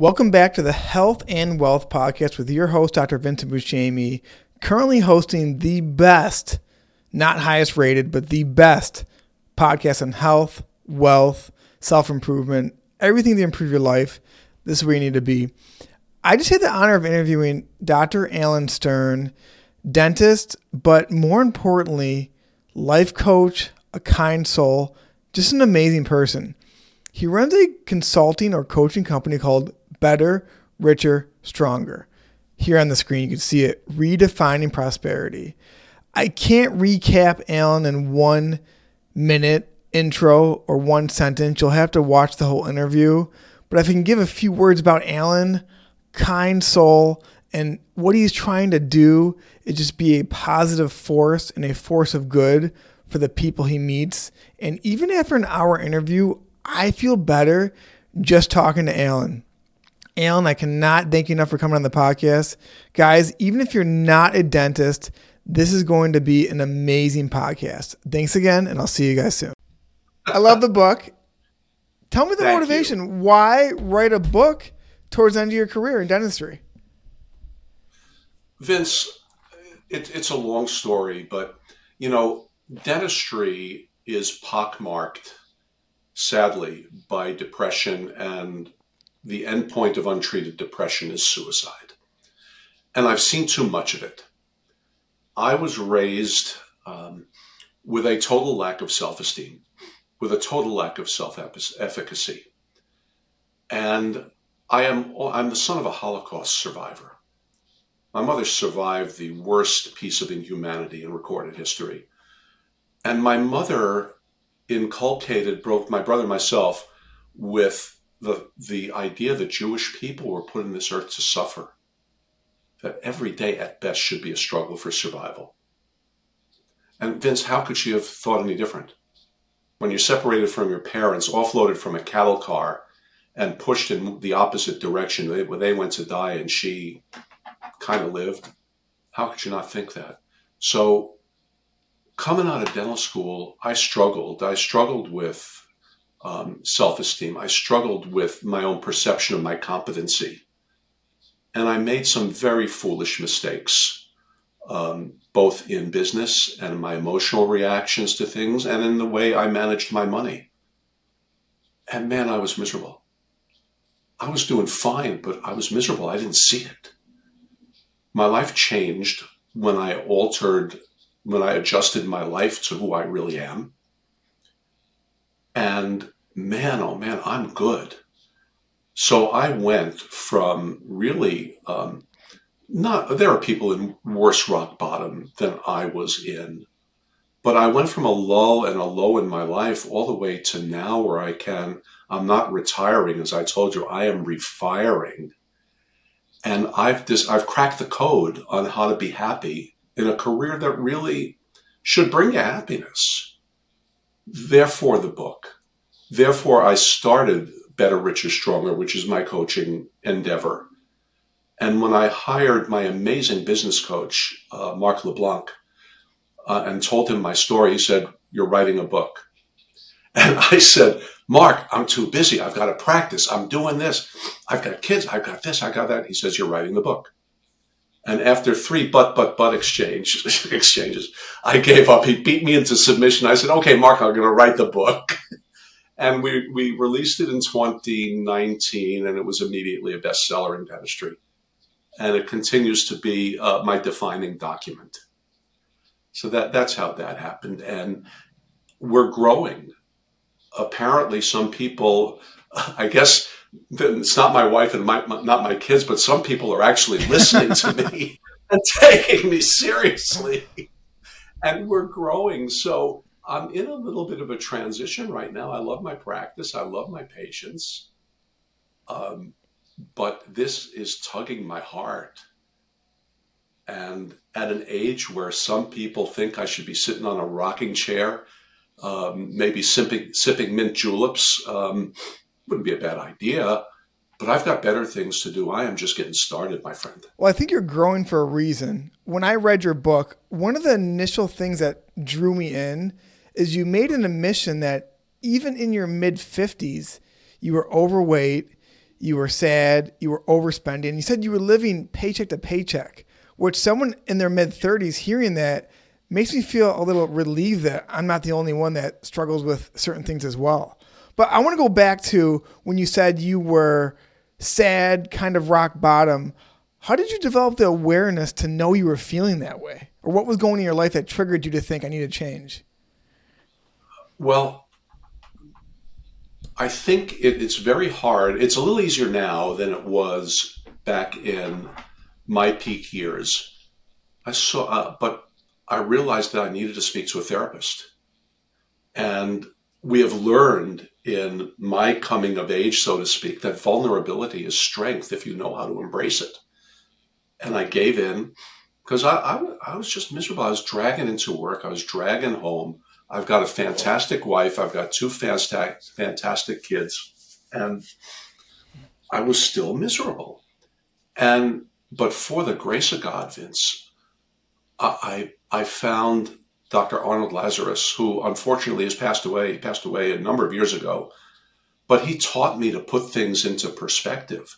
Welcome back to the Health and Wealth Podcast with your host, Dr. Vincent Buscemi, currently hosting the best, not highest rated, but the best podcast on health, wealth, self-improvement, everything to improve your life. This is where you need to be. I just had the honor of interviewing Dr. Alan Stern, dentist, but more importantly, life coach, a kind soul, just an amazing person. He runs a consulting or coaching company called Better, Richer, Stronger. Here on the screen, you can see it, redefining prosperity. I can't recap Alan in 1 minute intro or one sentence. You'll have to watch the whole interview. But if I can give a few words about Alan, kind soul, and what he's trying to do is just be a positive force and a force of good for the people he meets. And even after an hour interview, I feel better just talking to Alan. Alan, I cannot thank you enough for coming on the podcast. Guys, even if you're not a dentist, this is going to be an amazing podcast. Thanks again, and I'll see you guys soon. I love the book. Tell me the motivation. Why write a book towards the end of your career in dentistry? Vince, it's a long story, but, you know, dentistry is pockmarked, sadly, by depression, and the end point of untreated depression is suicide. And I've seen too much of it. I was raised with a total lack of self-esteem, with a total lack of self-efficacy. And I'm the son of a Holocaust survivor. My mother survived the worst piece of inhumanity in recorded history. And my mother inculcated both my brother and myself with the idea that Jewish people were put on this earth to suffer, that every day at best should be a struggle for survival. And Vince, how could she have thought any different? When you're separated from your parents, offloaded from a cattle car, and pushed in the opposite direction where they went to die and she kind of lived, how could you not think that? So coming out of dental school, I struggled. I struggled with self-esteem. I struggled with my own perception of my competency. And I made some very foolish mistakes, both in business and my emotional reactions to things and in the way I managed my money. And man, I was miserable. I was doing fine, but I was miserable. I didn't see it. My life changed when I adjusted my life to who I really am. And man, oh man, I'm good. So I went from really, there are people in worse rock bottom than I was in, but I went from a low in my life all the way to now where I'm not retiring. As I told you, I am refiring. And I've cracked the code on how to be happy in a career that really should bring you happiness. Therefore, the book. Therefore, I started Better, Richer, Stronger, which is my coaching endeavor. And when I hired my amazing business coach, Mark LeBlanc, and told him my story, he said, "You're writing a book." And I said, "Mark, I'm too busy. I've got to practice. I'm doing this. I've got kids. I've got this. I've got that." He says, "You're writing the book." And after three exchanges, I gave up. He beat me into submission. I said, "Okay, Mark, I'm going to write the book." And we released it in 2019, and it was immediately a bestseller in dentistry. And it continues to be my defining document. So that's how that happened. And we're growing. Apparently, some people, I guess, it's not my wife and not my kids, but some people are actually listening to me and taking me seriously. And we're growing. So I'm in a little bit of a transition right now. I love my practice. I love my patients. But this is tugging my heart. And at an age where some people think I should be sitting on a rocking chair, maybe sipping mint juleps, wouldn't be a bad idea, but I've got better things to do. I am just getting started, my friend. Well, I think you're growing for a reason. When I read your book, one of the initial things that drew me in is you made an admission that even in your mid-50s, you were overweight, you were sad, you were overspending. You said you were living paycheck to paycheck, which someone in their mid-30s hearing that makes me feel a little relieved that I'm not the only one that struggles with certain things as well. But I want to go back to when you said you were sad, kind of rock bottom. How did you develop the awareness to know you were feeling that way? Or what was going on in your life that triggered you to think, I need to change? Well, I think it's very hard. It's a little easier now than it was back in my peak years. But I realized that I needed to speak to a therapist. And we have learned in my coming of age, so to speak, that vulnerability is strength if you know how to embrace it. And I gave in because I was just miserable. I was dragging into work. I was dragging home. I've got a fantastic wife. I've got two fantastic kids. And I was still miserable. But for the grace of God, Vince, I found Dr. Arnold Lazarus, who unfortunately has passed away. He passed away a number of years ago, but he taught me to put things into perspective.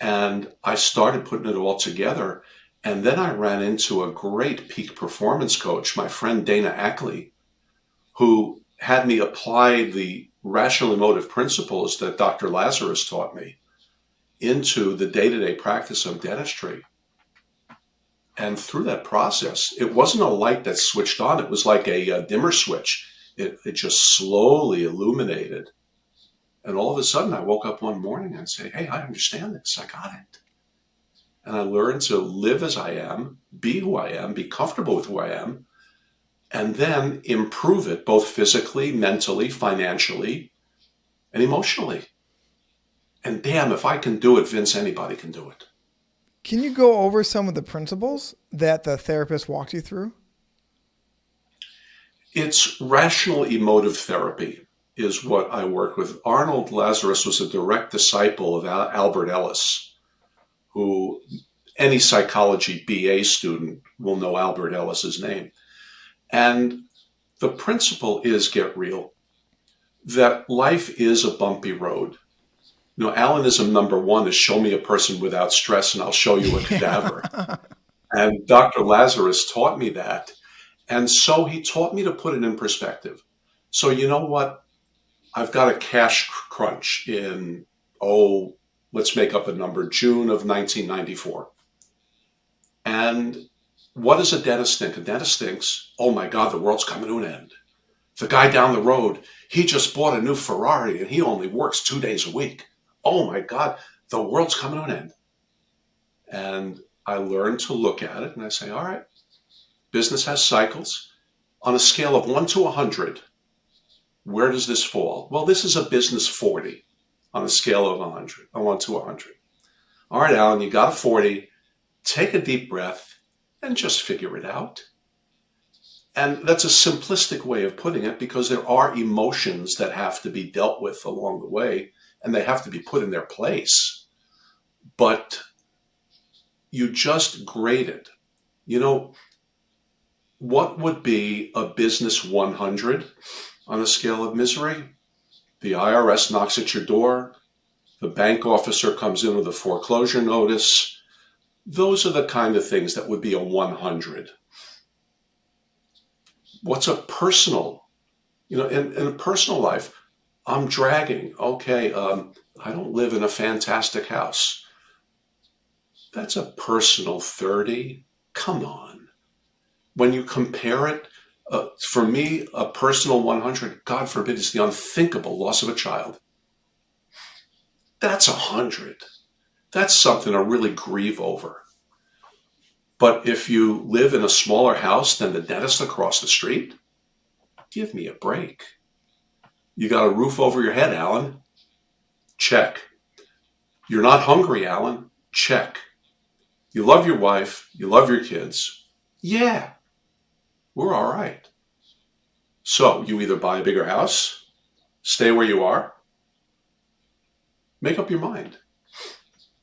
And I started putting it all together. And then I ran into a great peak performance coach, my friend Dana Ackley, who had me apply the rational emotive principles that Dr. Lazarus taught me into the day-to-day practice of dentistry. And through that process, it wasn't a light that switched on. It was like a dimmer switch. It just slowly illuminated. And all of a sudden, I woke up one morning and say, hey, I understand this. I got it. And I learned to live as I am, be who I am, be comfortable with who I am, and then improve it both physically, mentally, financially, and emotionally. And damn, if I can do it, Vince, anybody can do it. Can you go over some of the principles that the therapist walked you through? It's rational emotive therapy is what I work with. Arnold Lazarus was a direct disciple of Albert Ellis, who any psychology BA student will know Albert Ellis's name. And the principle is get real, that life is a bumpy road. You know, Alanism number one is show me a person without stress and I'll show you a cadaver. And Dr. Lazarus taught me that. And so he taught me to put it in perspective. So you know what? I've got a cash crunch in, let's make up a number, June of 1994. And what does a dentist think? A dentist thinks, oh my God, the world's coming to an end. The guy down the road, he just bought a new Ferrari and he only works 2 days a week. Oh my God, the world's coming to an end. And I learned to look at it and I say, all right, business has cycles. On a scale of 1 to 100, where does this fall? Well, this is a business 40 on a scale of 100, 1 to 100. All right, Alan, you got a 40. Take a deep breath and just figure it out. And that's a simplistic way of putting it because there are emotions that have to be dealt with along the way and they have to be put in their place. But you just grade it. You know, what would be a business 100 on a scale of misery? The IRS knocks at your door. The bank officer comes in with a foreclosure notice. Those are the kind of things that would be a 100. What's a personal, in a personal life, I'm dragging. Okay, I don't live in a fantastic house. That's a personal 30. Come on. When you compare it, for me, a personal 100, God forbid, is the unthinkable loss of a child. That's 100. That's something to really grieve over. But if you live in a smaller house than the dentist across the street, give me a break. You got a roof over your head, Alan? Check. You're not hungry, Alan? Check. You love your wife. You love your kids. Yeah, we're all right. So you either buy a bigger house, stay where you are, make up your mind.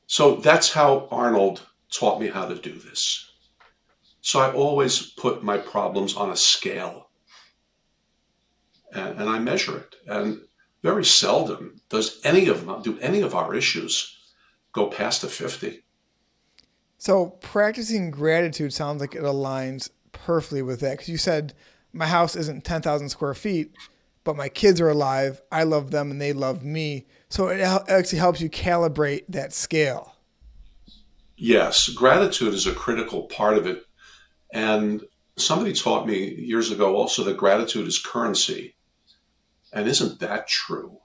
So that's how Arnold taught me how to do this. So I always put my problems on a scale and I measure it. And Very seldom does any of our issues go past a 50. So practicing gratitude sounds like it aligns perfectly with that, because you said my house isn't 10,000 square feet, but my kids are alive. I love them and they love me. So it actually helps you calibrate that scale. Yes, gratitude is a critical part of it. And somebody taught me years ago also that gratitude is currency. And isn't that true?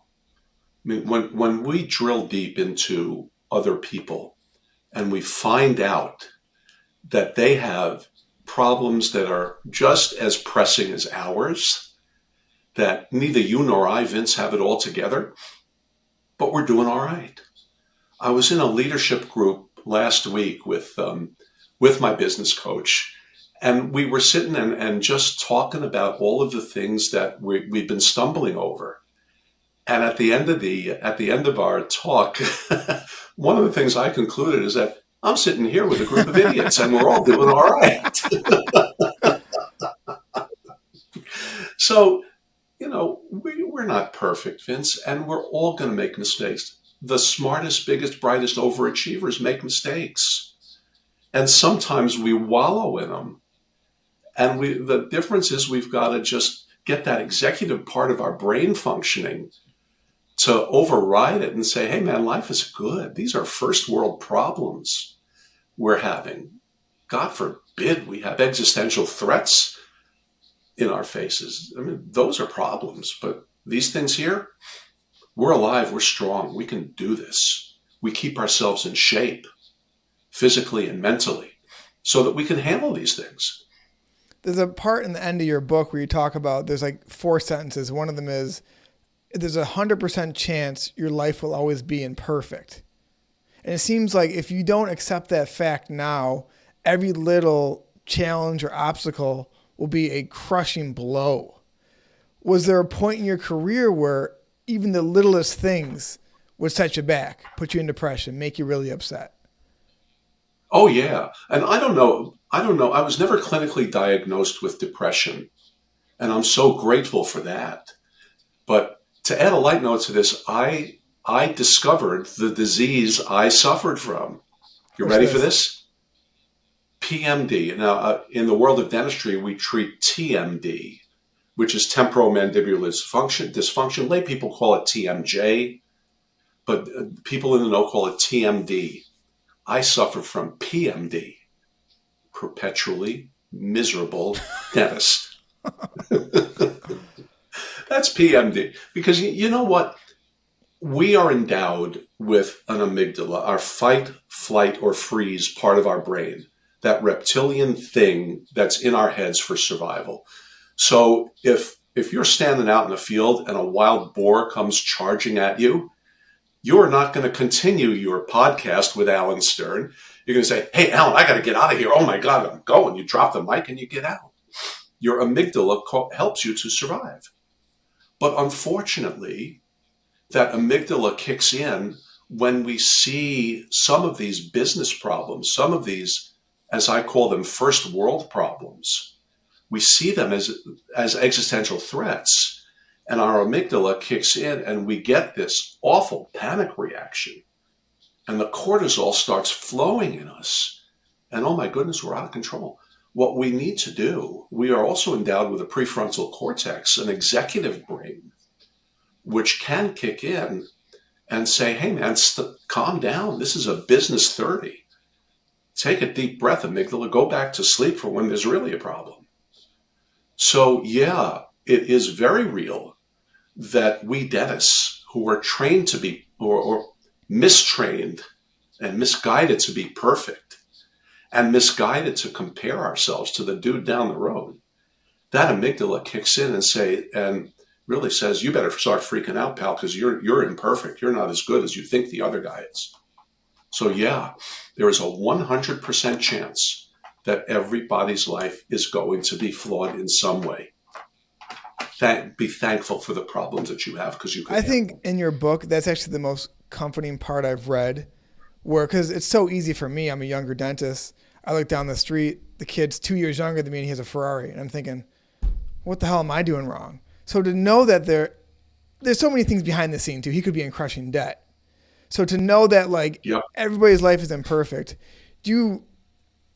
I mean, when we drill deep into other people and we find out that they have problems that are just as pressing as ours, that neither you nor I, Vince, have it all together, but we're doing all right. I was in a leadership group last week with my business coach, and we were sitting and just talking about all of the things that we've been stumbling over. And at the end of our talk, one of the things I concluded is that I'm sitting here with a group of idiots and we're all doing all right. So, you know, we're not perfect, Vince, and we're all going to make mistakes. The smartest, biggest, brightest overachievers make mistakes. And sometimes we wallow in them. And the difference is we've got to just get that executive part of our brain functioning to override it and say, hey, man, life is good. These are first world problems we're having. God forbid we have existential threats in our faces. I mean, those are problems. But these things here, we're alive, we're strong, we can do this. We keep ourselves in shape, physically and mentally, so that we can handle these things. There's a part in the end of your book where you talk about, there's like four sentences. One of them is, there's 100% chance your life will always be imperfect. And it seems like if you don't accept that fact now, every little challenge or obstacle will be a crushing blow. Was there a point in your career where even the littlest things would set you back, put you in depression, make you really upset? Oh yeah. And I don't know. I was never clinically diagnosed with depression, and I'm so grateful for that. But to add a light note to this, I discovered the disease I suffered from. You ready for this? PMD. Now, in the world of dentistry, we treat TMD, which is temporomandibular dysfunction. Lay people call it TMJ, but people in the know call it TMD. I suffer from PMD, perpetually miserable dentist. That's PMD, because you know what? We are endowed with an amygdala, our fight, flight, or freeze part of our brain, that reptilian thing that's in our heads for survival. So if you're standing out in the field and a wild boar comes charging at you, you're not going to continue your podcast with Alan Stern. You're going to say, hey, Alan, I got to get out of here. Oh, my God, I'm going. You drop the mic and you get out. Your amygdala helps you to survive. But unfortunately, that amygdala kicks in when we see some of these business problems, some of these, as I call them, first world problems. We see them as existential threats, and our amygdala kicks in and we get this awful panic reaction, and the cortisol starts flowing in us. And oh my goodness, we're out of control. What we need to do, we are also endowed with a prefrontal cortex, an executive brain, which can kick in and say, hey, man, calm down. This is a business 30. Take a deep breath, amygdala. Go back to sleep for when there's really a problem. So, yeah, it is very real that we dentists who are trained to be or mistrained and misguided to be perfect, and misguided to compare ourselves to the dude down the road, that amygdala kicks in and really says, you better start freaking out, pal, because you're imperfect. You're not as good as you think the other guy is. So yeah, there is a 100% chance that everybody's life is going to be flawed in some way. Be thankful for the problems that you have, because you can. I think in your book, that's actually the most comforting part I've read, because it's so easy for me. I'm a younger dentist. I look down the street, the kid's 2 years younger than me and he has a Ferrari. And I'm thinking, what the hell am I doing wrong? So to know that there there's so many things behind the scene too. He could be in crushing debt. So to know that everybody's life is imperfect, do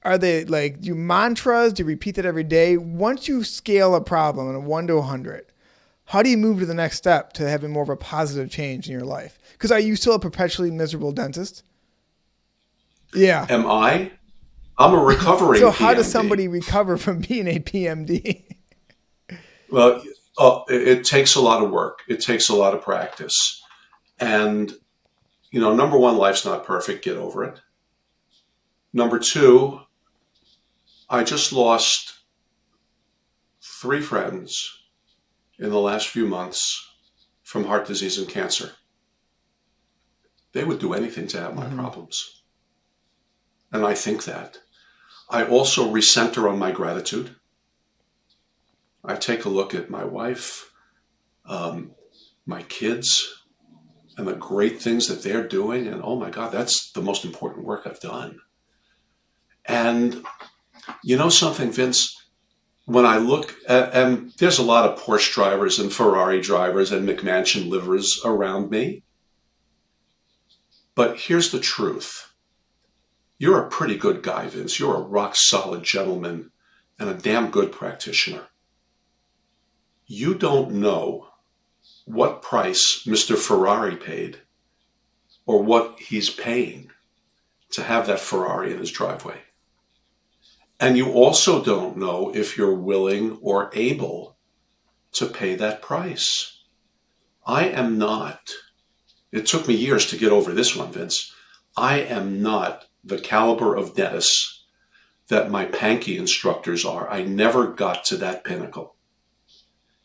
you mantras? Do you repeat that every day? Once you scale a problem in a 1 to 100, how do you move to the next step to having more of a positive change in your life? Because are you still a perpetually miserable dentist? Yeah. Am I? I'm a recovering So how PMD. Does somebody recover from being a PMD? Well, it takes a lot of work. It takes a lot of practice. And, number one, life's not perfect. Get over it. Number two, I just lost 3 friends in the last few months from heart disease and cancer. They would do anything to have my problems. And I think that. I also recenter on my gratitude. I take a look at my wife, my kids, and the great things that they're doing. And oh my God, that's the most important work I've done. And you know something, Vince? When I look at, and there's a lot of Porsche drivers and Ferrari drivers and McMansion livers around me. But here's the truth. You're a pretty good guy, Vince. You're a rock solid gentleman and a damn good practitioner. You don't know what price Mr. Ferrari paid or what he's paying to have that Ferrari in his driveway. And you also don't know if you're willing or able to pay that price. I am not. It took me years to get over this one, Vince. I am not the caliber of dentist that my Pankey instructors are. I never got to that pinnacle.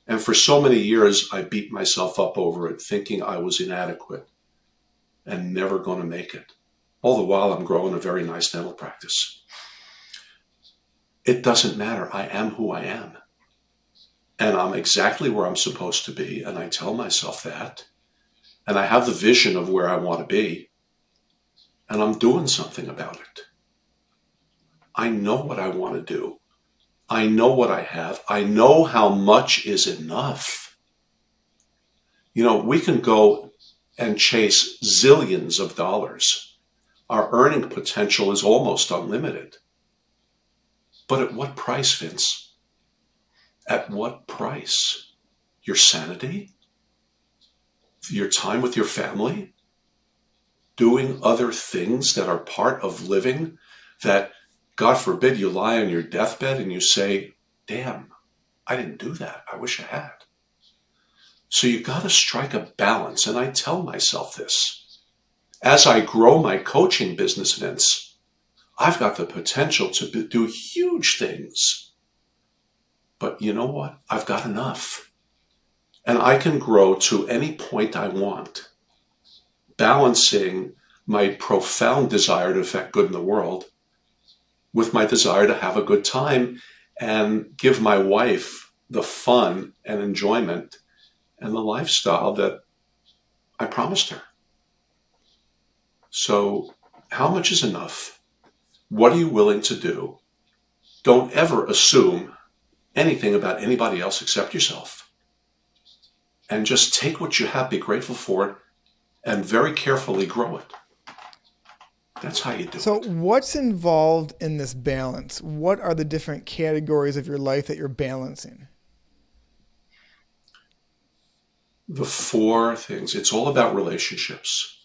And for so many years, I beat myself up over it, thinking I was inadequate and never going to make it. All the while, I'm growing a very nice dental practice. It doesn't matter. I am who I am. And I'm exactly where I'm supposed to be. And I tell myself that. And I have the vision of where I want to be. And I'm doing something about it. I know what I want to do. I know what I have. I know how much is enough. We can go and chase zillions of dollars. Our earning potential is almost unlimited. But at what price, Vince? At what price? Your sanity? Your time with your family? Doing other things that are part of living that, God forbid, you lie on your deathbed and you say, damn, I didn't do that. I wish I had. So you got to strike a balance. And I tell myself this. As I grow my coaching business, Vince, I've got the potential to do huge things. But you know what? I've got enough. And I can grow to any point I want, balancing my profound desire to affect good in the world with my desire to have a good time and give my wife the fun and enjoyment and the lifestyle that I promised her. So how much is enough? What are you willing to do? Don't ever assume anything about anybody else except yourself. And just take what you have, be grateful for it, and very carefully grow it. That's how you do it. So what's involved in this balance? What are the different categories of your life that you're balancing? The 4 things. It's all about relationships.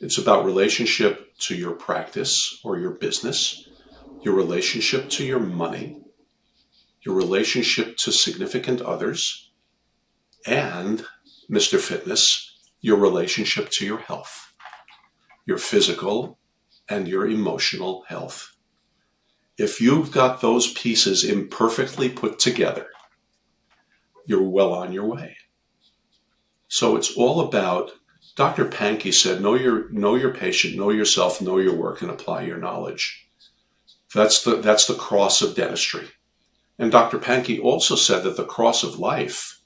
It's about relationship to your practice or your business, your relationship to your money, your relationship to significant others, and, Mr. Fitness, your relationship to your health, your physical and your emotional health. If you've got those pieces imperfectly put together, you're well on your way. So it's all about, Dr. Pankey said, know your patient, know yourself, know your work, and apply your knowledge. That's the cross of dentistry. And Dr. Pankey also said that the cross of life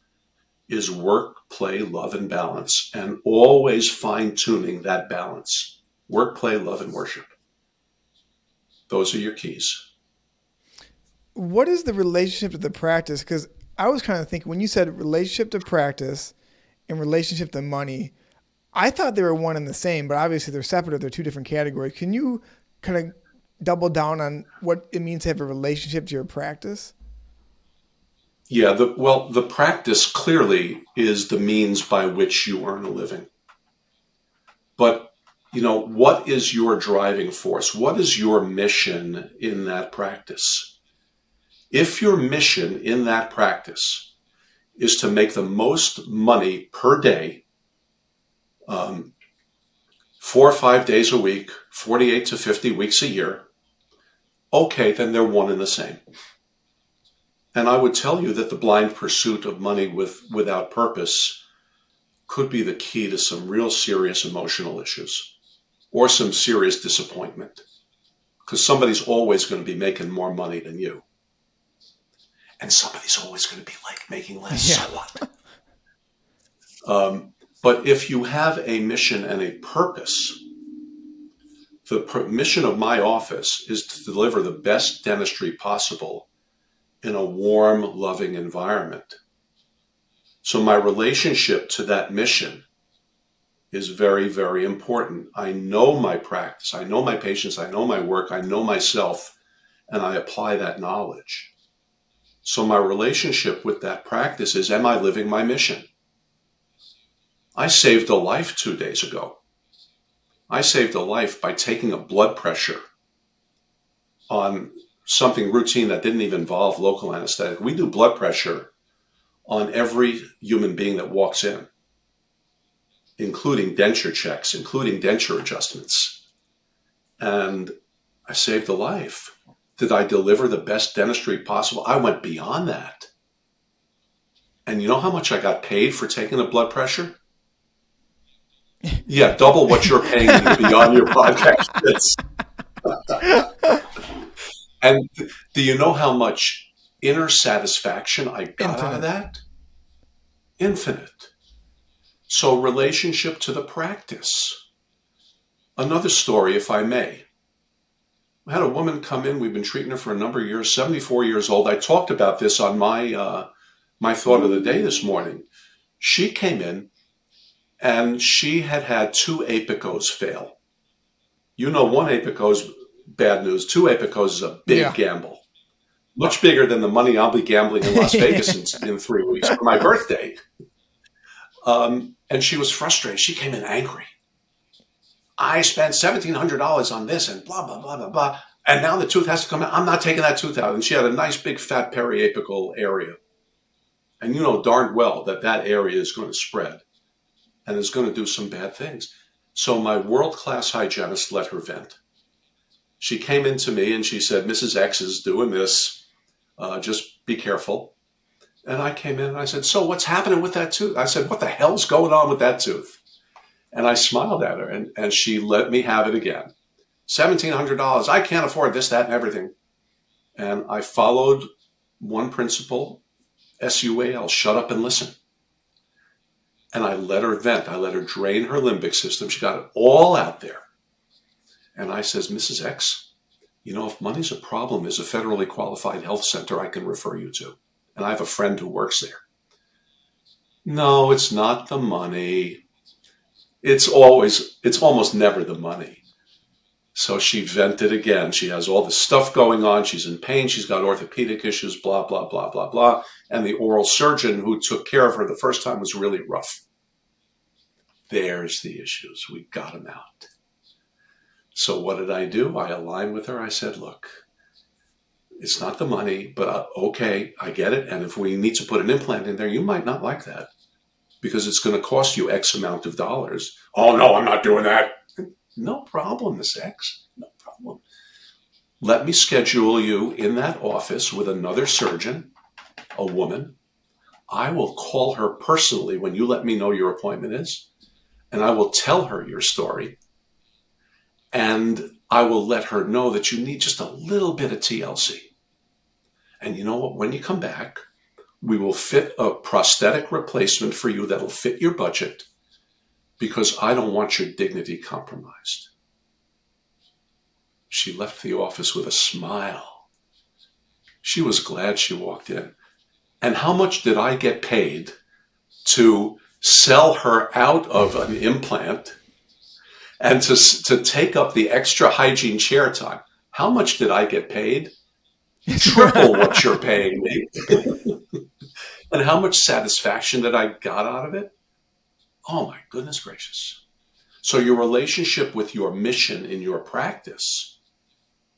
is work, play, love, and balance, and always fine-tuning that balance. Work, play, love, and worship. Those are your keys. What is the relationship to the practice? Because I was kind of thinking, when you said relationship to practice and relationship to money, I thought they were one and the same, but obviously they're separate. They're two different categories. Can you kind of double down on what it means to have a relationship to your practice? Yeah, the practice clearly is the means by which you earn a living. But, you know, what is your driving force? What is your mission in that practice? If your mission in that practice is to make the most money per day, 4 or 5 days a week, 48 to 50 weeks a year, okay, then they're one and the same. And I would tell you that the blind pursuit of money without purpose could be the key to some real serious emotional issues or some serious disappointment, because somebody's always going to be making more money than you. And somebody's always going to be like making less. Yeah. But if you have a mission and a purpose, the mission of my office is to deliver the best dentistry possible in a warm, loving environment. So my relationship to that mission is very, very important. I know my practice, I know my patients, I know my work, I know myself, and I apply that knowledge. So my relationship with that practice is, am I living my mission? I saved a life 2 days ago. I saved a life by taking a blood pressure on something routine that didn't even involve local anesthetic. We do blood pressure on every human being that walks in, including denture checks, including denture adjustments. And I saved a life. Did I deliver the best dentistry possible? I went beyond that. And you know how much I got paid for taking the blood pressure? Yeah, double what you're paying me to be on your podcast. And do you know how much inner satisfaction I got out of that? Infinite. So relationship to the practice. Another story, if I may. I had a woman come in. We've been treating her for a number of years, 74 years old. I talked about this on my my thought of the day this morning. She came in and she had two apicos fail. You know, one apico's bad news. Two apicos is a big gamble, much bigger than the money I'll be gambling in Las Vegas in 3 weeks for my birthday. And she was frustrated. She came in angry. I spent $1,700 on this and blah, blah, blah, blah, blah. And now the tooth has to come out. I'm not taking that tooth out. And she had a nice big fat periapical area. And you know darn well that that area is going to spread and is going to do some bad things. So my world-class hygienist let her vent. She came in to me and she said, Mrs. X is doing this. Just be careful. And I came in and I said, so what's happening with that tooth? I said, what the hell's going on with that tooth? And I smiled at her and she let me have it again. $1,700. I can't afford this, that, and everything. And I followed one principle, S-U-A-L, shut up and listen. And I let her vent. I let her drain her limbic system. She got it all out there. And I says, Mrs. X, you know, if money's a problem, there's a federally qualified health center I can refer you to. And I have a friend who works there. No, it's not the money. It's almost never the money. So she vented again. She has all this stuff going on. She's in pain. She's got orthopedic issues, blah, blah, blah, blah, blah. And the oral surgeon who took care of her the first time was really rough. There's the issues. We got them out. So what did I do? I aligned with her. I said, look, it's not the money, but okay, I get it. And if we need to put an implant in there, you might not like that because it's going to cost you X amount of dollars. Oh, no, I'm not doing that. No problem, Miss X. No problem. Let me schedule you in that office with another surgeon, a woman. I will call her personally when you let me know your appointment is, and I will tell her your story. And I will let her know that you need just a little bit of TLC. And you know what? When you come back, we will fit a prosthetic replacement for you that'll fit your budget because I don't want your dignity compromised. She left the office with a smile. She was glad she walked in. And how much did I get paid to sell her out of an implant and to take up the extra hygiene chair time. How much did I get paid? Triple what you're paying me. And how much satisfaction that I got out of it? Oh my goodness gracious. So your relationship with your mission in your practice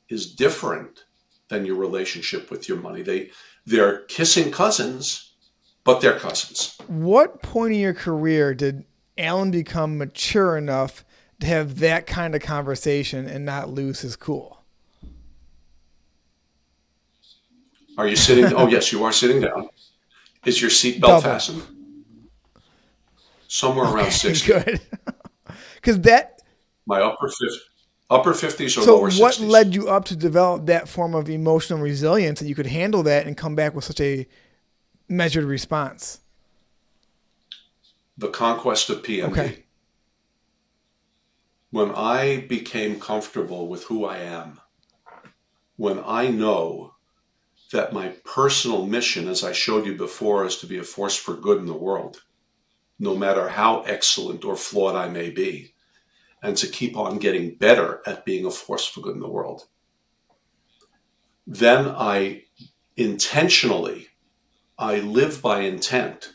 is different than your relationship with your money. They're kissing cousins, but they're cousins. What point in your career did Alan become mature enough to have that kind of conversation and not lose his cool? Are you sitting? Oh, yes, you are sitting down. Is your seatbelt fastened? Somewhere around 60. Good. Because that... My upper 50s or lower 60s. So what led you up to develop that form of emotional resilience that you could handle that and come back with such a measured response? The conquest of PMD. Okay. When I became comfortable with who I am, when I know that my personal mission, as I showed you before, is to be a force for good in the world, no matter how excellent or flawed I may be, and to keep on getting better at being a force for good in the world. Then I live by intent.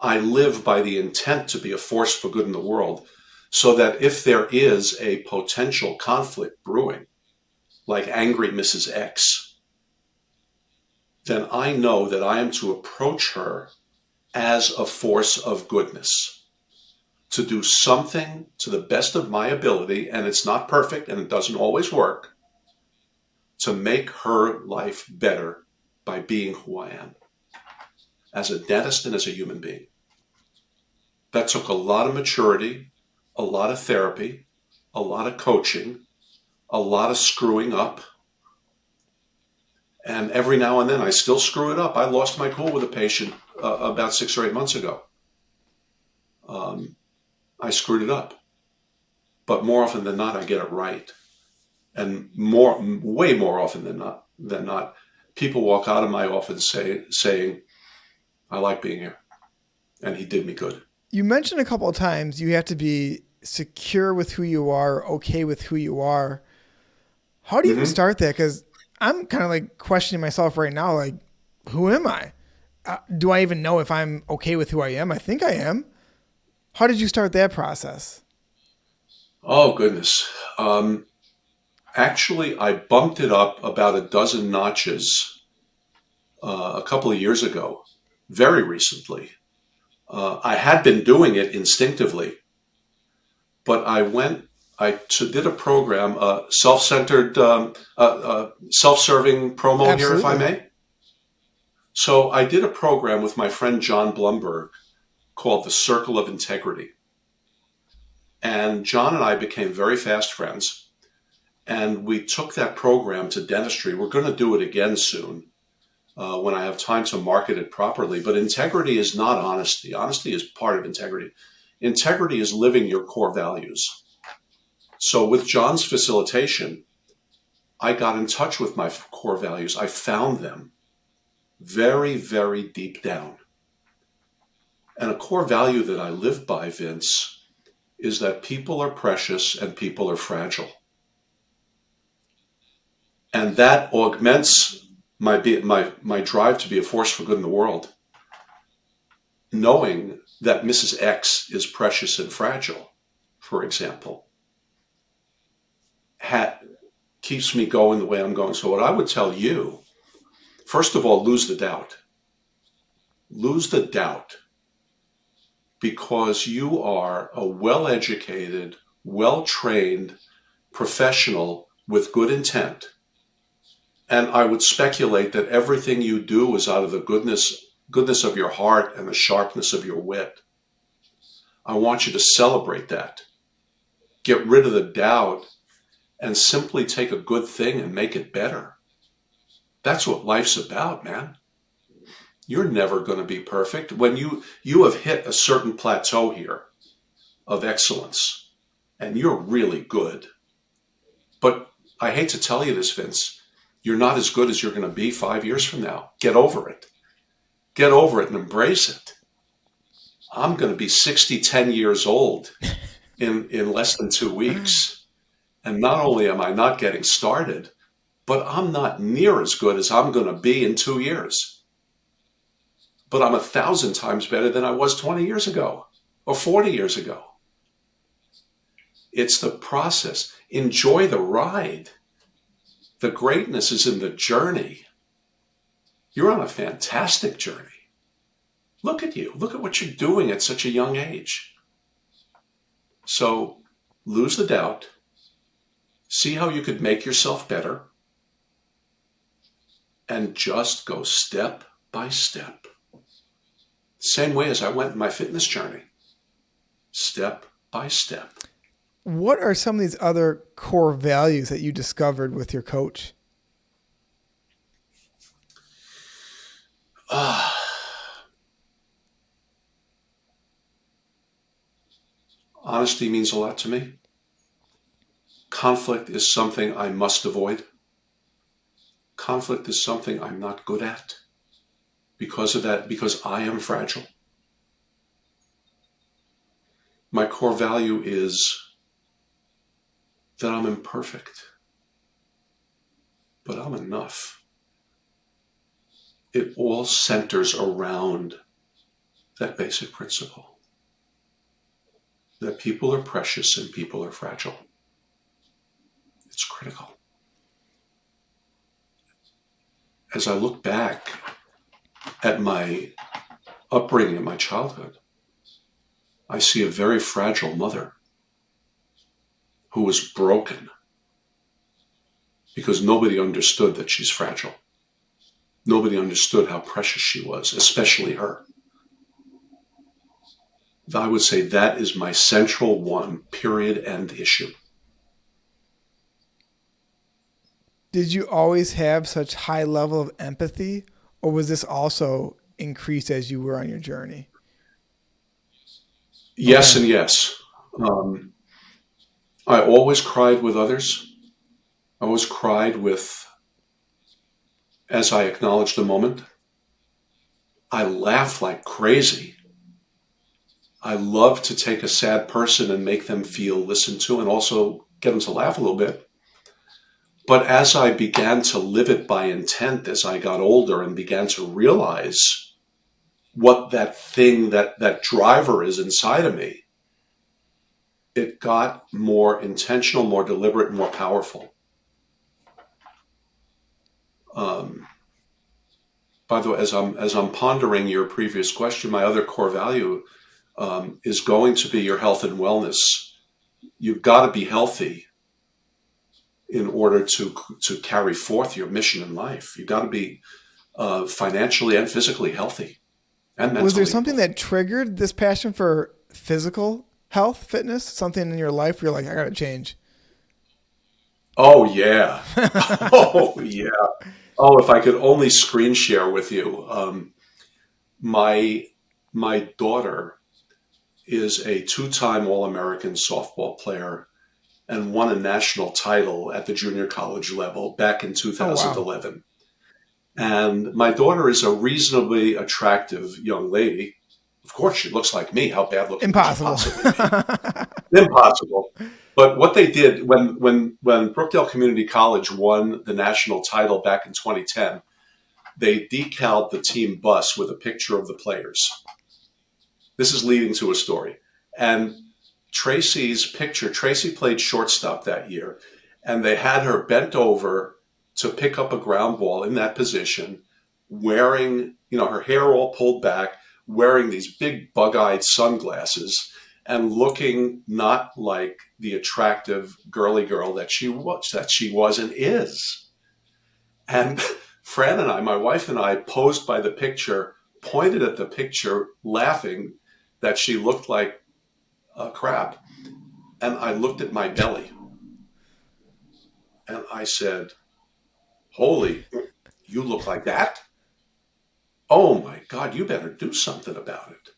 I live by the intent to be a force for good in the world, so that if there is a potential conflict brewing, like angry Mrs. X, then I know that I am to approach her as a force of goodness, to do something to the best of my ability, and it's not perfect and it doesn't always work, to make her life better by being who I am, as a dentist and as a human being. That took a lot of maturity, a lot of therapy, a lot of coaching, a lot of screwing up. And every now and then I still screw it up. I lost my cool with a patient about 6 or 8 months ago. I screwed it up. But more often than not, I get it right. And way more often than not, people walk out of my office saying, I like being here. And he did me good. You mentioned a couple of times you have to be secure with who you are, okay with who you are. How do you even start that? Because I'm kind of like questioning myself right now, like, who am I? Do I even know if I'm okay with who I am? I think I am. How did you start that process? Oh, goodness. Actually, I bumped it up about 12 notches a couple of years ago, very recently. I had been doing it instinctively, but I did a program, self-centered, self-serving promo. Absolutely. Here, if I may. So I did a program with my friend John Blumberg called The Circle of Integrity. And John and I became very fast friends. And we took that program to dentistry. We're going to do it again soon. When I have time to market it properly. But integrity is not honesty. Honesty is part of integrity. Integrity is living your core values. So with John's facilitation, I got in touch with my core values. I found them very, very deep down. And a core value that I live by, Vince, is that people are precious and people are fragile. And that augments my drive to be a force for good in the world, knowing that Mrs. X is precious and fragile, for example, keeps me going the way I'm going. So what I would tell you, first of all, lose the doubt. Lose the doubt, because you are a well-educated, well-trained professional with good intent. And I would speculate that everything you do is out of the goodness of your heart and the sharpness of your wit. I want you to celebrate that. Get rid of the doubt and simply take a good thing and make it better. That's what life's about, man. You're never going to be perfect. When you have hit a certain plateau here of excellence, and you're really good. But I hate to tell you this, Vince, you're not as good as you're going to be 5 years from now. Get over it. Get over it and embrace it. I'm going to be 10 years old in less than 2 weeks. And not only am I not getting started, but I'm not near as good as I'm going to be in 2 years. But I'm 1,000 times better than I was 20 years ago or 40 years ago. It's the process. Enjoy the ride. The greatness is in the journey. You're on a fantastic journey. Look at you. Look at what you're doing at such a young age. So lose the doubt. See how you could make yourself better. And just go step by step. Same way as I went in my fitness journey. Step by step. What are some of these other core values that you discovered with your coach? Honesty means a lot to me. Conflict is something I must avoid. Conflict is something I'm not good at because of that, because I am fragile. My core value is that I'm imperfect, but I'm enough. It all centers around that basic principle. That people are precious and people are fragile. It's critical. As I look back at my upbringing, at my childhood, I see a very fragile mother who was broken because nobody understood that she's fragile. Nobody understood how precious she was, especially her. I would say that is my central one, period, end issue. Did you always have such high level of empathy, or was this also increased as you were on your journey? Yes and yes. I always cried with others. I always cried with, as I acknowledged the moment. I laughed like crazy. I love to take a sad person and make them feel listened to and also get them to laugh a little bit. But as I began to live it by intent, as I got older and began to realize what that thing, that driver is inside of me, it got more intentional, more deliberate, more powerful. By the way, as I'm pondering your previous question, my other core value is going to be your health and wellness. You've got to be healthy in order to carry forth your mission in life. You've got to be financially and physically healthy and mentally. Was there something that triggered this passion for physical health, fitness? Something in your life where you're like, I got to change? Oh, yeah. Oh, yeah. Oh, if I could only screen share with you. My daughter is a two-time All-American softball player and won a national title at the junior college level back in 2011. Oh, wow. And my daughter is a reasonably attractive young lady. Of course, she looks like me. How bad looking? Impossible. Impossible. But what they did when Brookdale Community College won the national title back in 2010, they decaled the team bus with a picture of the players. This is leading to a story. And Tracy played shortstop that year, and they had her bent over to pick up a ground ball in that position, wearing, her hair all pulled back, wearing these big bug-eyed sunglasses and looking not like the attractive girly girl that she was and is. And Fran and I, my wife and I, posed by the picture, pointed at the picture, laughing that she looked like a crab. And I looked at my belly and I said, holy, you look like that? Oh my God, you better do something about it.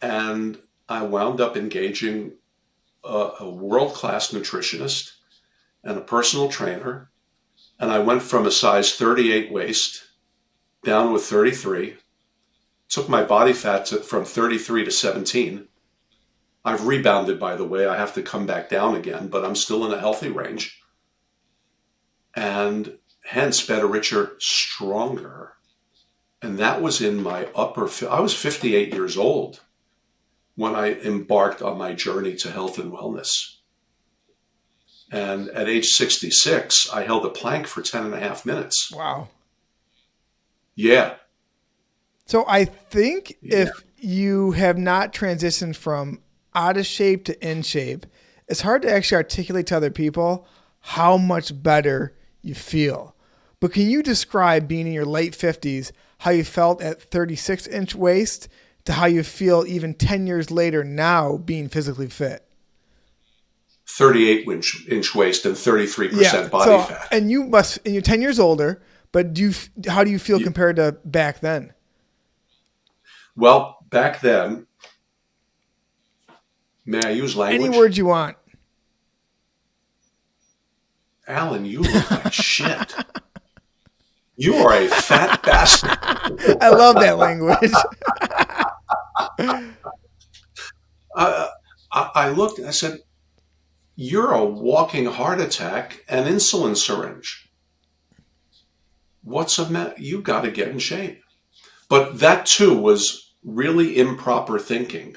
And I wound up engaging a world-class nutritionist and a personal trainer. And I went from a size 38 waist down with 33 took my body fat from 33 to 17. I've rebounded, by the way. I have to come back down again, but I'm still in a healthy range. And hence, Better, Richer, Stronger. And that was in my I was 58 years old when I embarked on my journey to health and wellness. And at age 66, I held a plank for 10 and a half minutes. Wow. Yeah. So I think if you have not transitioned from out of shape to in shape, it's hard to actually articulate to other people how much better you feel. But can you describe being in your late 50s, how you felt at 36-inch waist to how you feel even 10 years later now being physically fit? 38-inch waist and 33% body fat. And you're 10 years older, but how do you feel compared to back then? Well, back then, may I use language? Any word you want. Alan, you look like shit. You are a fat bastard. I love that language. I looked and I said, you're a walking heart attack and insulin syringe. What's the matter? You got to get in shape. But that too was really improper thinking.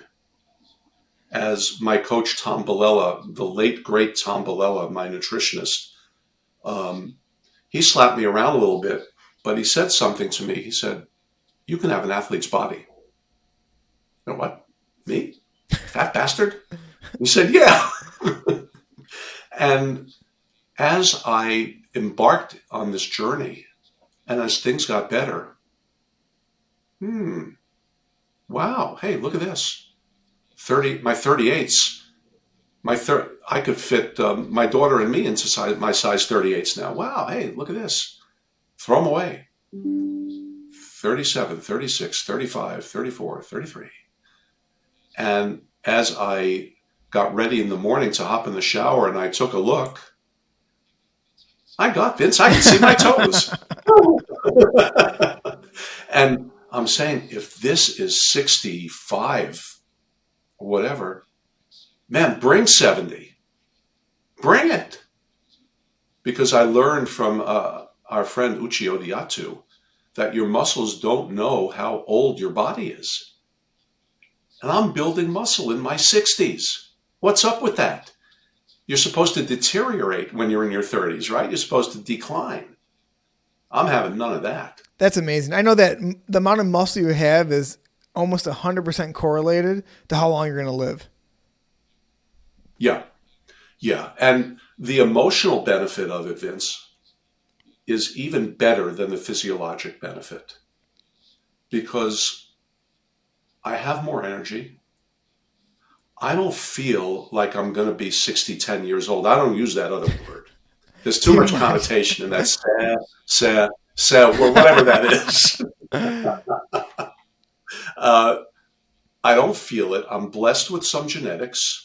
As my coach, Tom Bolella, the late, great Tom Bolella, my nutritionist, he slapped me around a little bit, but he said something to me. He said, you can have an athlete's body. You know what? Me? Fat bastard? He said, yeah. And as I embarked on this journey and as things got better, wow, hey, look at this. I could fit my daughter and me into my size 38s now. Wow, hey, look at this. Throw them away. 37, 36, 35, 34, 33. And as I got ready in the morning to hop in the shower and I took a look, my God, Vince, I can see my toes. And I'm saying, if this is 65, whatever, man, bring 70. Bring it. Because I learned from our friend Uchi Odiatu that your muscles don't know how old your body is. And I'm building muscle in my 60s. What's up with that? You're supposed to deteriorate when you're in your 30s, right? You're supposed to decline. I'm having none of that. That's amazing. I know that the amount of muscle you have is almost 100% correlated to how long you're going to live. Yeah. Yeah. And the emotional benefit of it, Vince, is even better than the physiologic benefit because I have more energy. I don't feel like I'm going to be 60, 10 years old. I don't use that other word. There's too much connotation in that well, whatever that is. I don't feel it. I'm blessed with some genetics.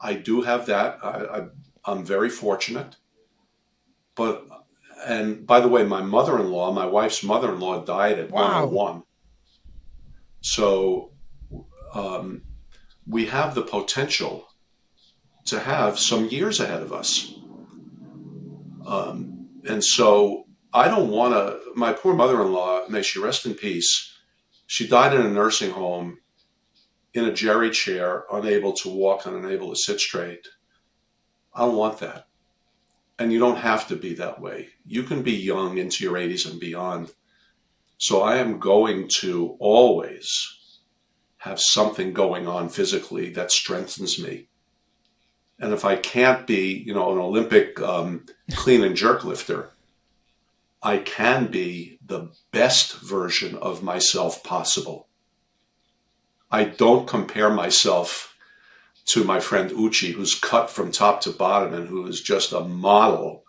I do have that. I'm very fortunate. And by the way, my wife's mother-in-law died at 101. So we have the potential to have some years ahead of us. And so I don't want to, my poor mother-in-law, may she rest in peace. She died in a nursing home in a jerry chair, unable to walk and unable to sit straight. I don't want that. And you don't have to be that way. You can be young into your 80s and beyond. So I am going to always have something going on physically that strengthens me. And if I can't be, an Olympic clean and jerk lifter, I can be the best version of myself possible. I don't compare myself to my friend Uchi, who's cut from top to bottom and who is just a model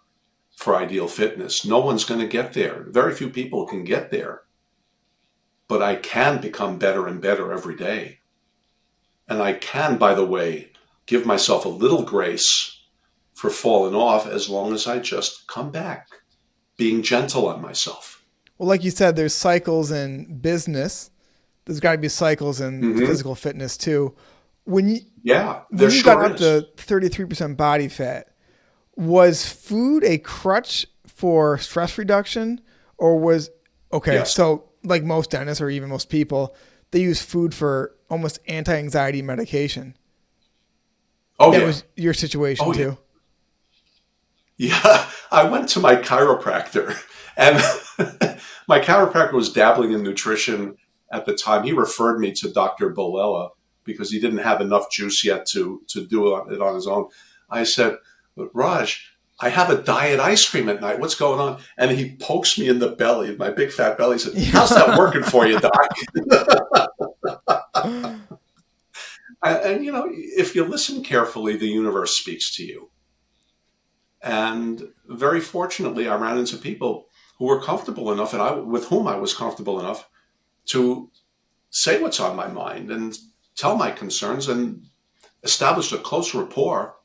for ideal fitness. No one's going to get there. Very few people can get there. But I can become better and better every day. And I can, by the way, give myself a little grace for falling off as long as I just come back, being gentle on myself. Well, like you said, there's cycles in business there's got to be cycles in physical fitness too. When you got up to 33% body fat, was food a crutch for stress reduction, or was so like most dentists or even most people, they use food for almost anti-anxiety medication. That was your situation too. Yeah, I went to my chiropractor, and my chiropractor was dabbling in nutrition at the time. He referred me to Dr. Bolella because he didn't have enough juice yet to do it on his own. I said, "But Raj, I have a diet ice cream at night. What's going on?" And he pokes me in the belly, my big fat belly. He said, "How's that working for you, Doc?" And, you know, if you listen carefully, the universe speaks to you. And very fortunately, I ran into people who were comfortable enough, and with whom I was comfortable enough to say what's on my mind and tell my concerns, and established a close rapport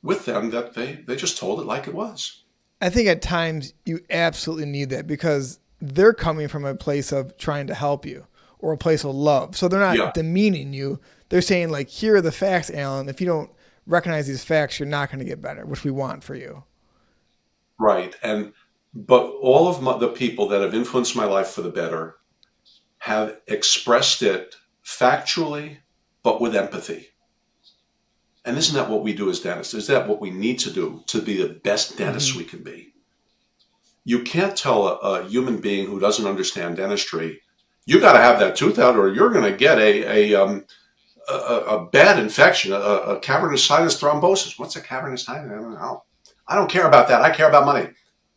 with them that they just told it like it was. I think at times you absolutely need that, because they're coming from a place of trying to help you or a place of love. So they're not demeaning you. They're saying, like, here are the facts, Alan. If you don't recognize these facts, you're not going to get better, which we want for you. Right. But all of the people that have influenced my life for the better have expressed it factually, but with empathy. And isn't that what we do as dentists? Is that what we need to do to be the best dentists we can be? You can't tell a human being who doesn't understand dentistry, you got to have that tooth out or you're going to get a bad infection, a cavernous sinus thrombosis. What's a cavernous sinus? I don't know. I don't care about that. I care about money.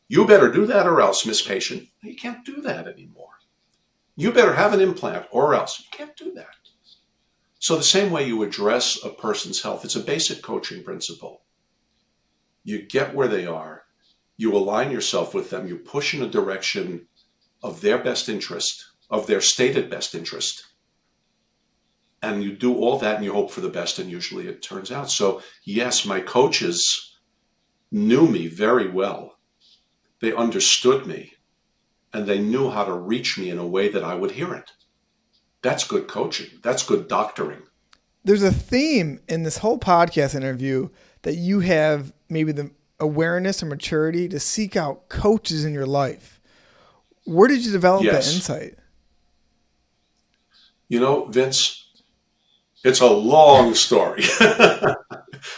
You better do that or else, Miss Patient. You can't do that anymore. You better have an implant or else. You can't do that. So the same way you address a person's health, it's a basic coaching principle. You get where they are. You align yourself with them. You push in a direction of their best interest, of their stated best interest. And you do all that and you hope for the best, and usually it turns out. So yes, my coaches knew me very well. They understood me, and they knew how to reach me in a way that I would hear it. That's good coaching. That's good doctoring. There's a theme in this whole podcast interview that you have maybe the awareness and maturity to seek out coaches in your life. Where did you develop that insight? You know, Vince, it's a long story.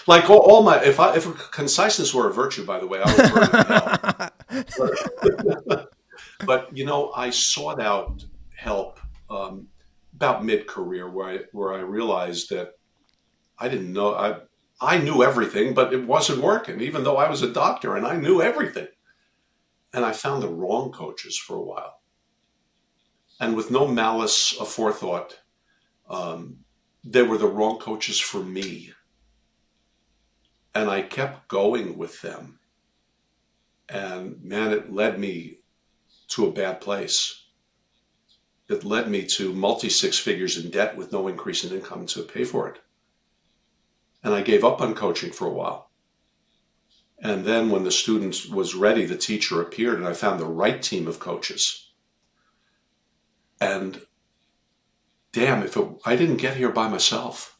Like all my, if conciseness were a virtue, by the way, I would burn it out. But you know, I sought out help about mid-career, where I realized that I didn't know. I knew everything, but it wasn't working. Even though I was a doctor and I knew everything, and I found the wrong coaches for a while. And with no malice aforethought, they were the wrong coaches for me. And I kept going with them. And man, it led me to a bad place. It led me to multi-six figures in debt with no increase in income to pay for it. And I gave up on coaching for a while. And then when the student was ready, the teacher appeared, and I found the right team of coaches. And damn, I didn't get here by myself.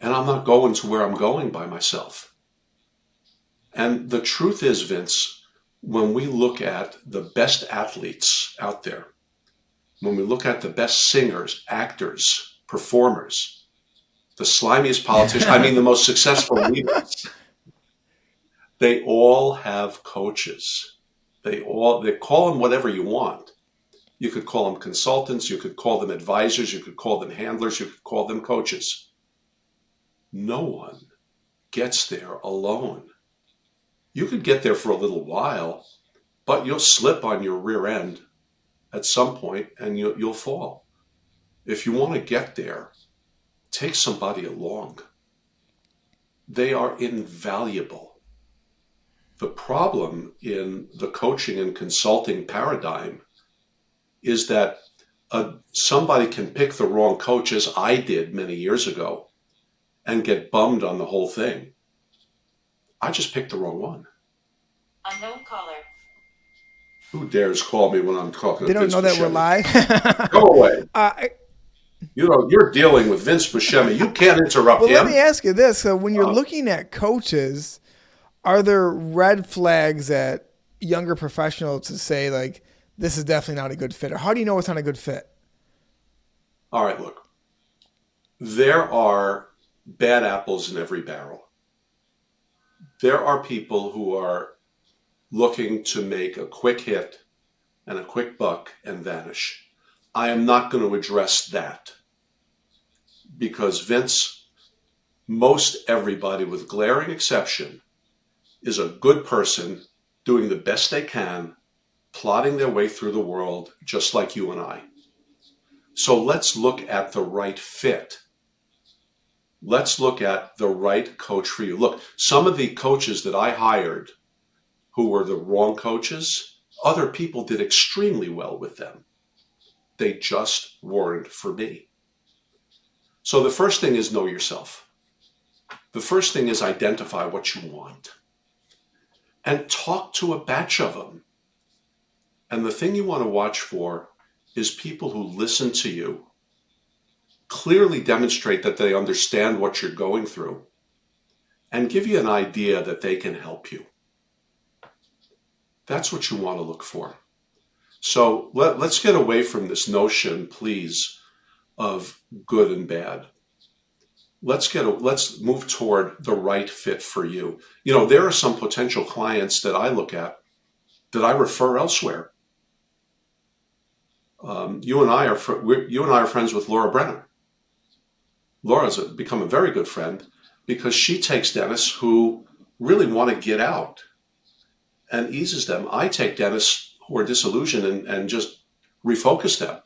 And I'm not going to where I'm going by myself. And the truth is, Vince, when we look at the best athletes out there, when we look at the best singers, actors, performers, the slimiest politicians, I mean the most successful leaders, they all have coaches. They call them whatever you want. You could call them consultants, you could call them advisors, you could call them handlers, you could call them coaches. No one gets there alone. You could get there for a little while, but you'll slip on your rear end at some point and you'll fall. If you want to get there, take somebody along. They are invaluable. The problem in the coaching and consulting paradigm is that somebody can pick the wrong coach, as I did many years ago, and get bummed on the whole thing. I just picked the wrong one. Unknown caller. Who dares call me when I'm talking? They to don't Vince know that Buscemi. We're live. Go away. You know, you're dealing with Vince Buscemi. You can't interrupt him. Well, let me ask you this. So when you're looking at coaches, are there red flags that younger professionals to say, like, this is definitely not a good fit? Or how do you know it's not a good fit? All right, look. There are bad apples in every barrel. There are people who are looking to make a quick hit and a quick buck and vanish. I am not going to address that because, Vince, most everybody with glaring exception is a good person doing the best they can, plotting their way through the world just like you and I. So let's look at the right fit. Let's look at the right coach for you. Look, some of the coaches that I hired who were the wrong coaches, other people did extremely well with them. They just weren't for me. So the first thing is know yourself. The first thing is identify what you want and talk to a batch of them. And the thing you want to watch for is people who listen to you, clearly demonstrate that they understand what you're going through, and give you an idea that they can help you. That's what you want to look for. So let's get away from this notion, please, of good and bad. Let's move toward the right fit for you. You know, there are some potential clients that I look at that I refer elsewhere. You and I are friends with Laura Brenner. Laura's become a very good friend because she takes dentists who really want to get out and eases them. I take dentists who are disillusioned and just refocus them.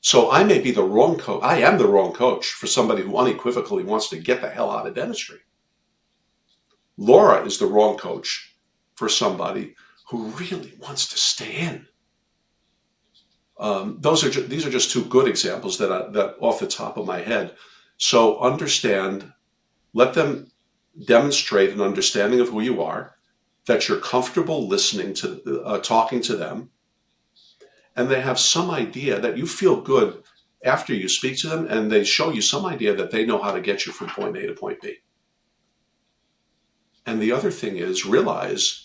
So I may be the wrong coach. I am the wrong coach for somebody who unequivocally wants to get the hell out of dentistry. Laura is the wrong coach for somebody who really wants to stay in. These are just two good examples that off the top of my head. So understand, let them demonstrate an understanding of who you are, that you're comfortable listening to, talking to them, and they have some idea that you feel good after you speak to them, and they show you some idea that they know how to get you from point A to point B. And the other thing is realize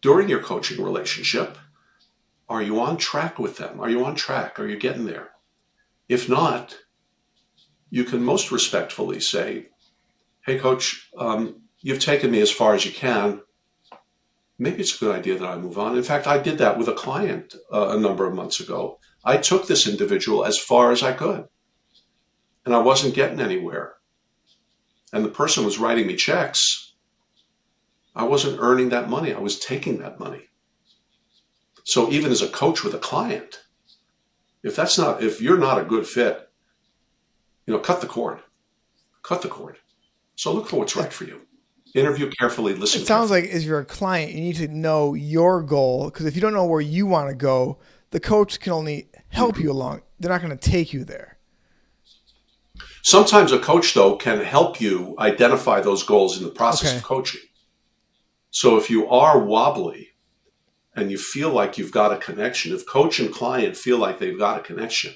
during your coaching relationship, are you on track with them? Are you on track? Are you getting there? If not, you can most respectfully say, hey, coach, you've taken me as far as you can. Maybe it's a good idea that I move on. In fact, I did that with a client a number of months ago. I took this individual as far as I could, and I wasn't getting anywhere. And the person was writing me checks. I wasn't earning that money. I was taking that money. So even as a coach with a client, if you're not a good fit, you know, cut the cord. So look for what's right for you. Interview carefully, listen. It sounds like if you're a client, you need to know your goal, because if you don't know where you want to go, the coach can only help you along. They're not going to take you there. Sometimes a coach, though, can help you identify those goals in the process of coaching. So if you are wobbly, and you feel like you've got a connection, if coach and client feel like they've got a connection,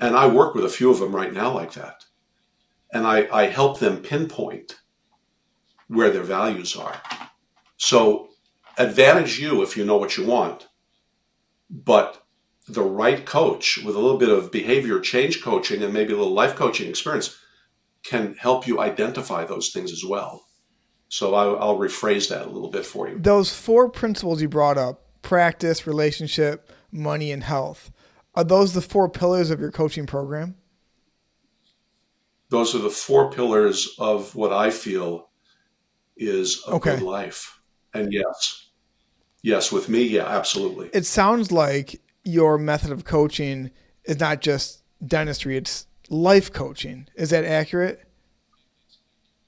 and I work with a few of them right now like that, and I help them pinpoint where their values are. So advantage you if you know what you want, but the right coach with a little bit of behavior change coaching and maybe a little life coaching experience can help you identify those things as well. So I'll rephrase that a little bit for you. Those four principles you brought up, practice, relationship, money, and health, are those the four pillars of your coaching program? Those are the four pillars of what I feel is a good life. And yes, with me, yeah, absolutely. It sounds like your method of coaching is not just dentistry, it's life coaching. Is that accurate?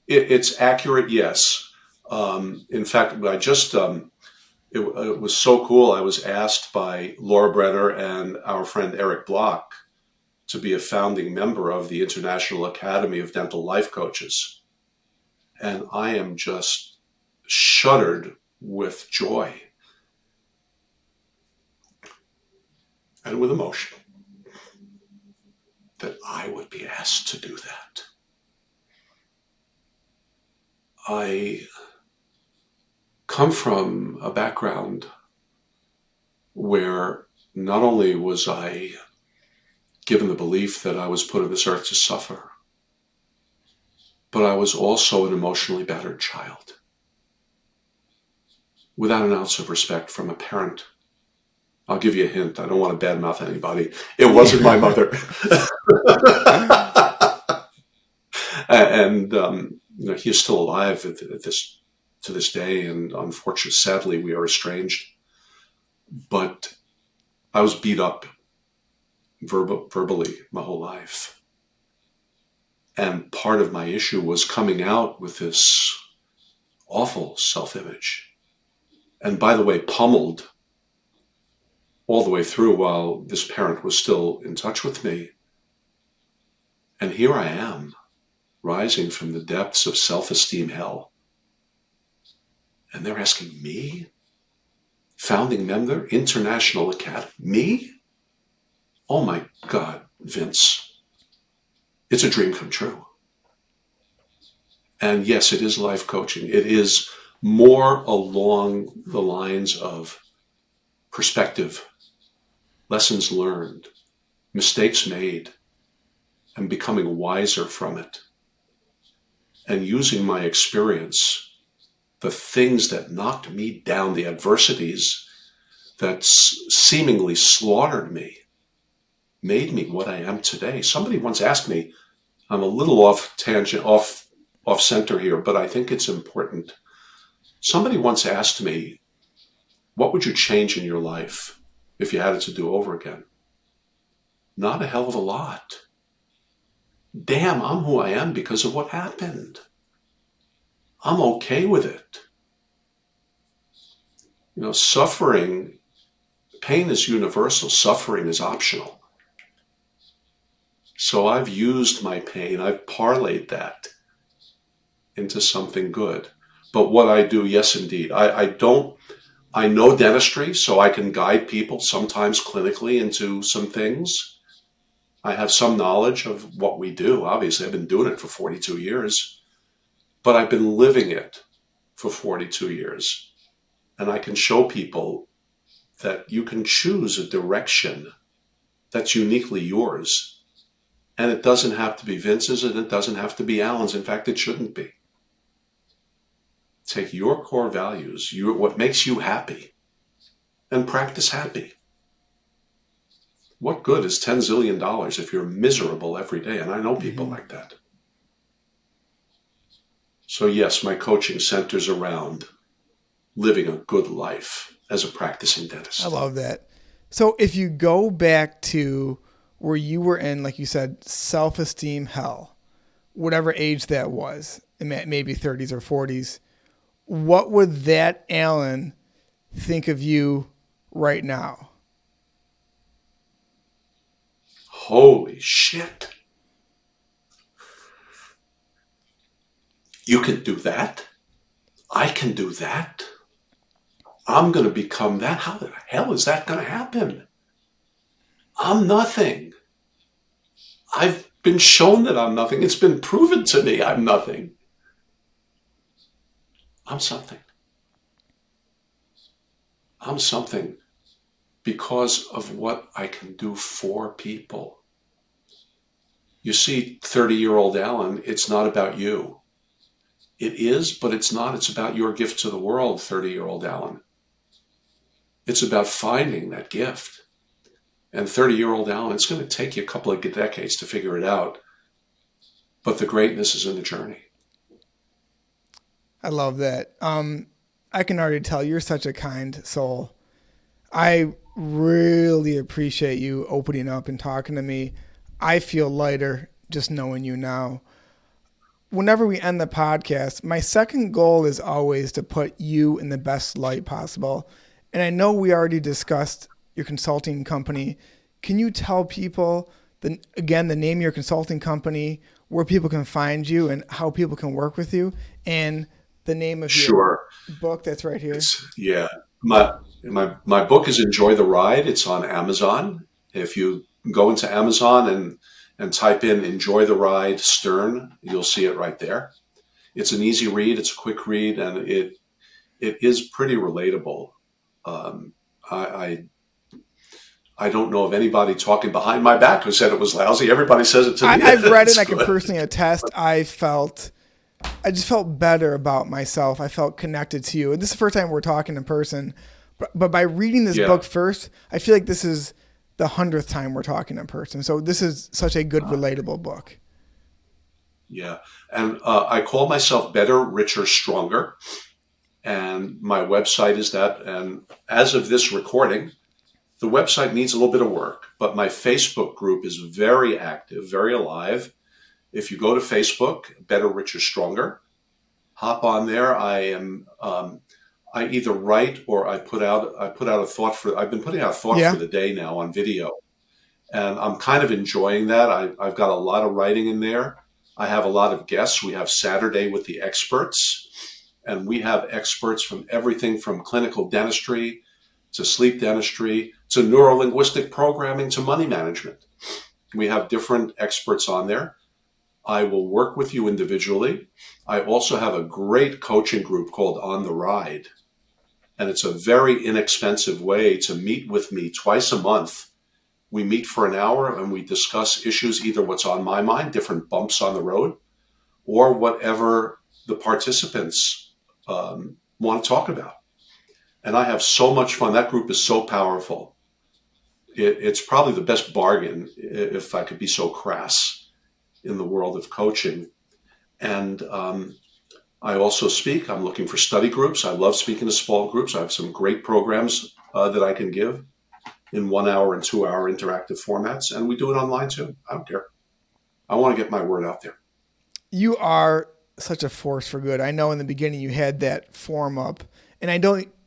It's accurate, yes. In fact, I just, it was so cool. I was asked by Laura Brenner and our friend Eric Block to be a founding member of the International Academy of Dental Life Coaches. And I am just shuddered with joy. and with emotion, that I would be asked to do that. I come from a background where not only was I given the belief that I was put on this earth to suffer, but I was also an emotionally battered child, without an ounce of respect from a parent. I'll give you a hint. I don't want to badmouth anybody. It wasn't my mother. And he is still alive to this day, and unfortunately, sadly, we are estranged. But I was beat up verbally my whole life. And part of my issue was coming out with this awful self-image. And by the way, pummeled all the way through while this parent was still in touch with me. And here I am, rising from the depths of self-esteem hell. And they're asking me, founding member, International Academy, me? Oh my God, Vince, it's a dream come true. And yes, it is life coaching. It is more along the lines of perspective, lessons learned, mistakes made, and becoming wiser from it. And using my experience, the things that knocked me down, the adversities that seemingly slaughtered me, made me what I am today. Somebody once asked me, I'm a little off center here, but I think it's important. Somebody once asked me, what would you change in your life if you had it to do over again? Not a hell of a lot. Damn, I'm who I am because of what happened. I'm okay with it. You know, suffering, pain is universal. Suffering is optional. So I've used my pain. I've parlayed that into something good. But what I do, yes, indeed. I know dentistry, so I can guide people sometimes clinically into some things. I have some knowledge of what we do. Obviously, I've been doing it for 42 years, but I've been living it for 42 years. And I can show people that you can choose a direction that's uniquely yours. And it doesn't have to be Vince's, and it doesn't have to be Alan's. In fact, it shouldn't be. Take your core values, what makes you happy, and practice happy. What good is $10 zillion if you're miserable every day? And I know people like that. So yes, my coaching centers around living a good life as a practicing dentist. I love that. So if you go back to where you were in, like you said, self-esteem hell, whatever age that was, maybe 30s or 40s, what would that Alan think of you right now? Holy shit. You can do that. I can do that. I'm going to become that. How the hell is that going to happen? I'm nothing. I've been shown that I'm nothing. It's been proven to me I'm nothing. I'm something. I'm something because of what I can do for people. You see, 30-year-old Alan, it's not about you. It is, but it's not. It's about your gift to the world, 30-year-old Alan. It's about finding that gift. And 30-year-old Alan, it's going to take you a couple of decades to figure it out. But the greatness is in the journey. I love that. I can already tell you're such a kind soul. I really appreciate you opening up and talking to me. I feel lighter just knowing you now. Whenever we end the podcast, my second goal is always to put you in the best light possible. And I know we already discussed your consulting company. Can you tell people, the name of your consulting company, where people can find you and how people can work with you, and the name of your book that's right here? My book is Enjoy the Ride. It's on Amazon. If you go into Amazon and type in Enjoy the Ride Stern, you'll see it right there. It's an easy read, it's a quick read, and it is pretty relatable. I don't know of anybody talking behind my back who said it was lousy. Everybody says it to me. I've read it, and I can personally attest. I just felt better about myself. I felt connected to you. And this is the first time we're talking in person. But by reading this book first, I feel like this is the 100th time we're talking in person. So this is such a good, relatable book. Yeah. And I call myself Better, Richer, Stronger. And my website is that. And as of this recording, the website needs a little bit of work. But my Facebook group is very active, very alive. If you go to Facebook, Better, Richer, Stronger, hop on there. I either write or I put out a thought for. I've been putting out a thought for the day now on video, and I'm kind of enjoying that. I've got a lot of writing in there. I have a lot of guests. We have Saturday with the experts, and we have experts from everything from clinical dentistry to sleep dentistry to neurolinguistic programming to money management. We have different experts on there. I will work with you individually. I also have a great coaching group called On the Ride. And it's a very inexpensive way to meet with me twice a month. We meet for an hour and we discuss issues, either what's on my mind, different bumps on the road, or whatever the participants want to talk about. And I have so much fun. That group is so powerful. It's probably the best bargain, if I could be so crass, in the world of coaching. And I also speak. I'm looking for study groups. I love speaking to small groups. I have some great programs that I can give in 1 hour and 2 hour interactive formats. And we do it online too. I don't care. I want to get my word out there. You are such a force for good. I know in the beginning you had that form up, and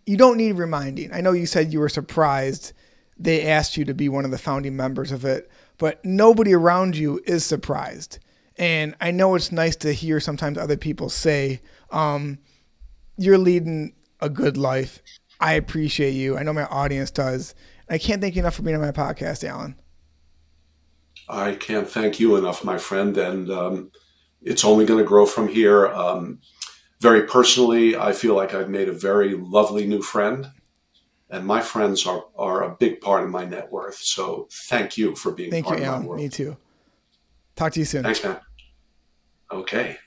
you don't need reminding. I know you said you were surprised they asked you to be one of the founding members of it, but nobody around you is surprised. And I know it's nice to hear sometimes other people say, you're leading a good life. I appreciate you. I know my audience does. I can't thank you enough for being on my podcast, Alan. I can't thank you enough, my friend. And it's only going to grow from here. Very personally, I feel like I've made a very lovely new friend. And my friends are a big part of my net worth. So thank you for being part of my world. Thank you, Alan. Me too. Talk to you soon. Thanks, man. Okay.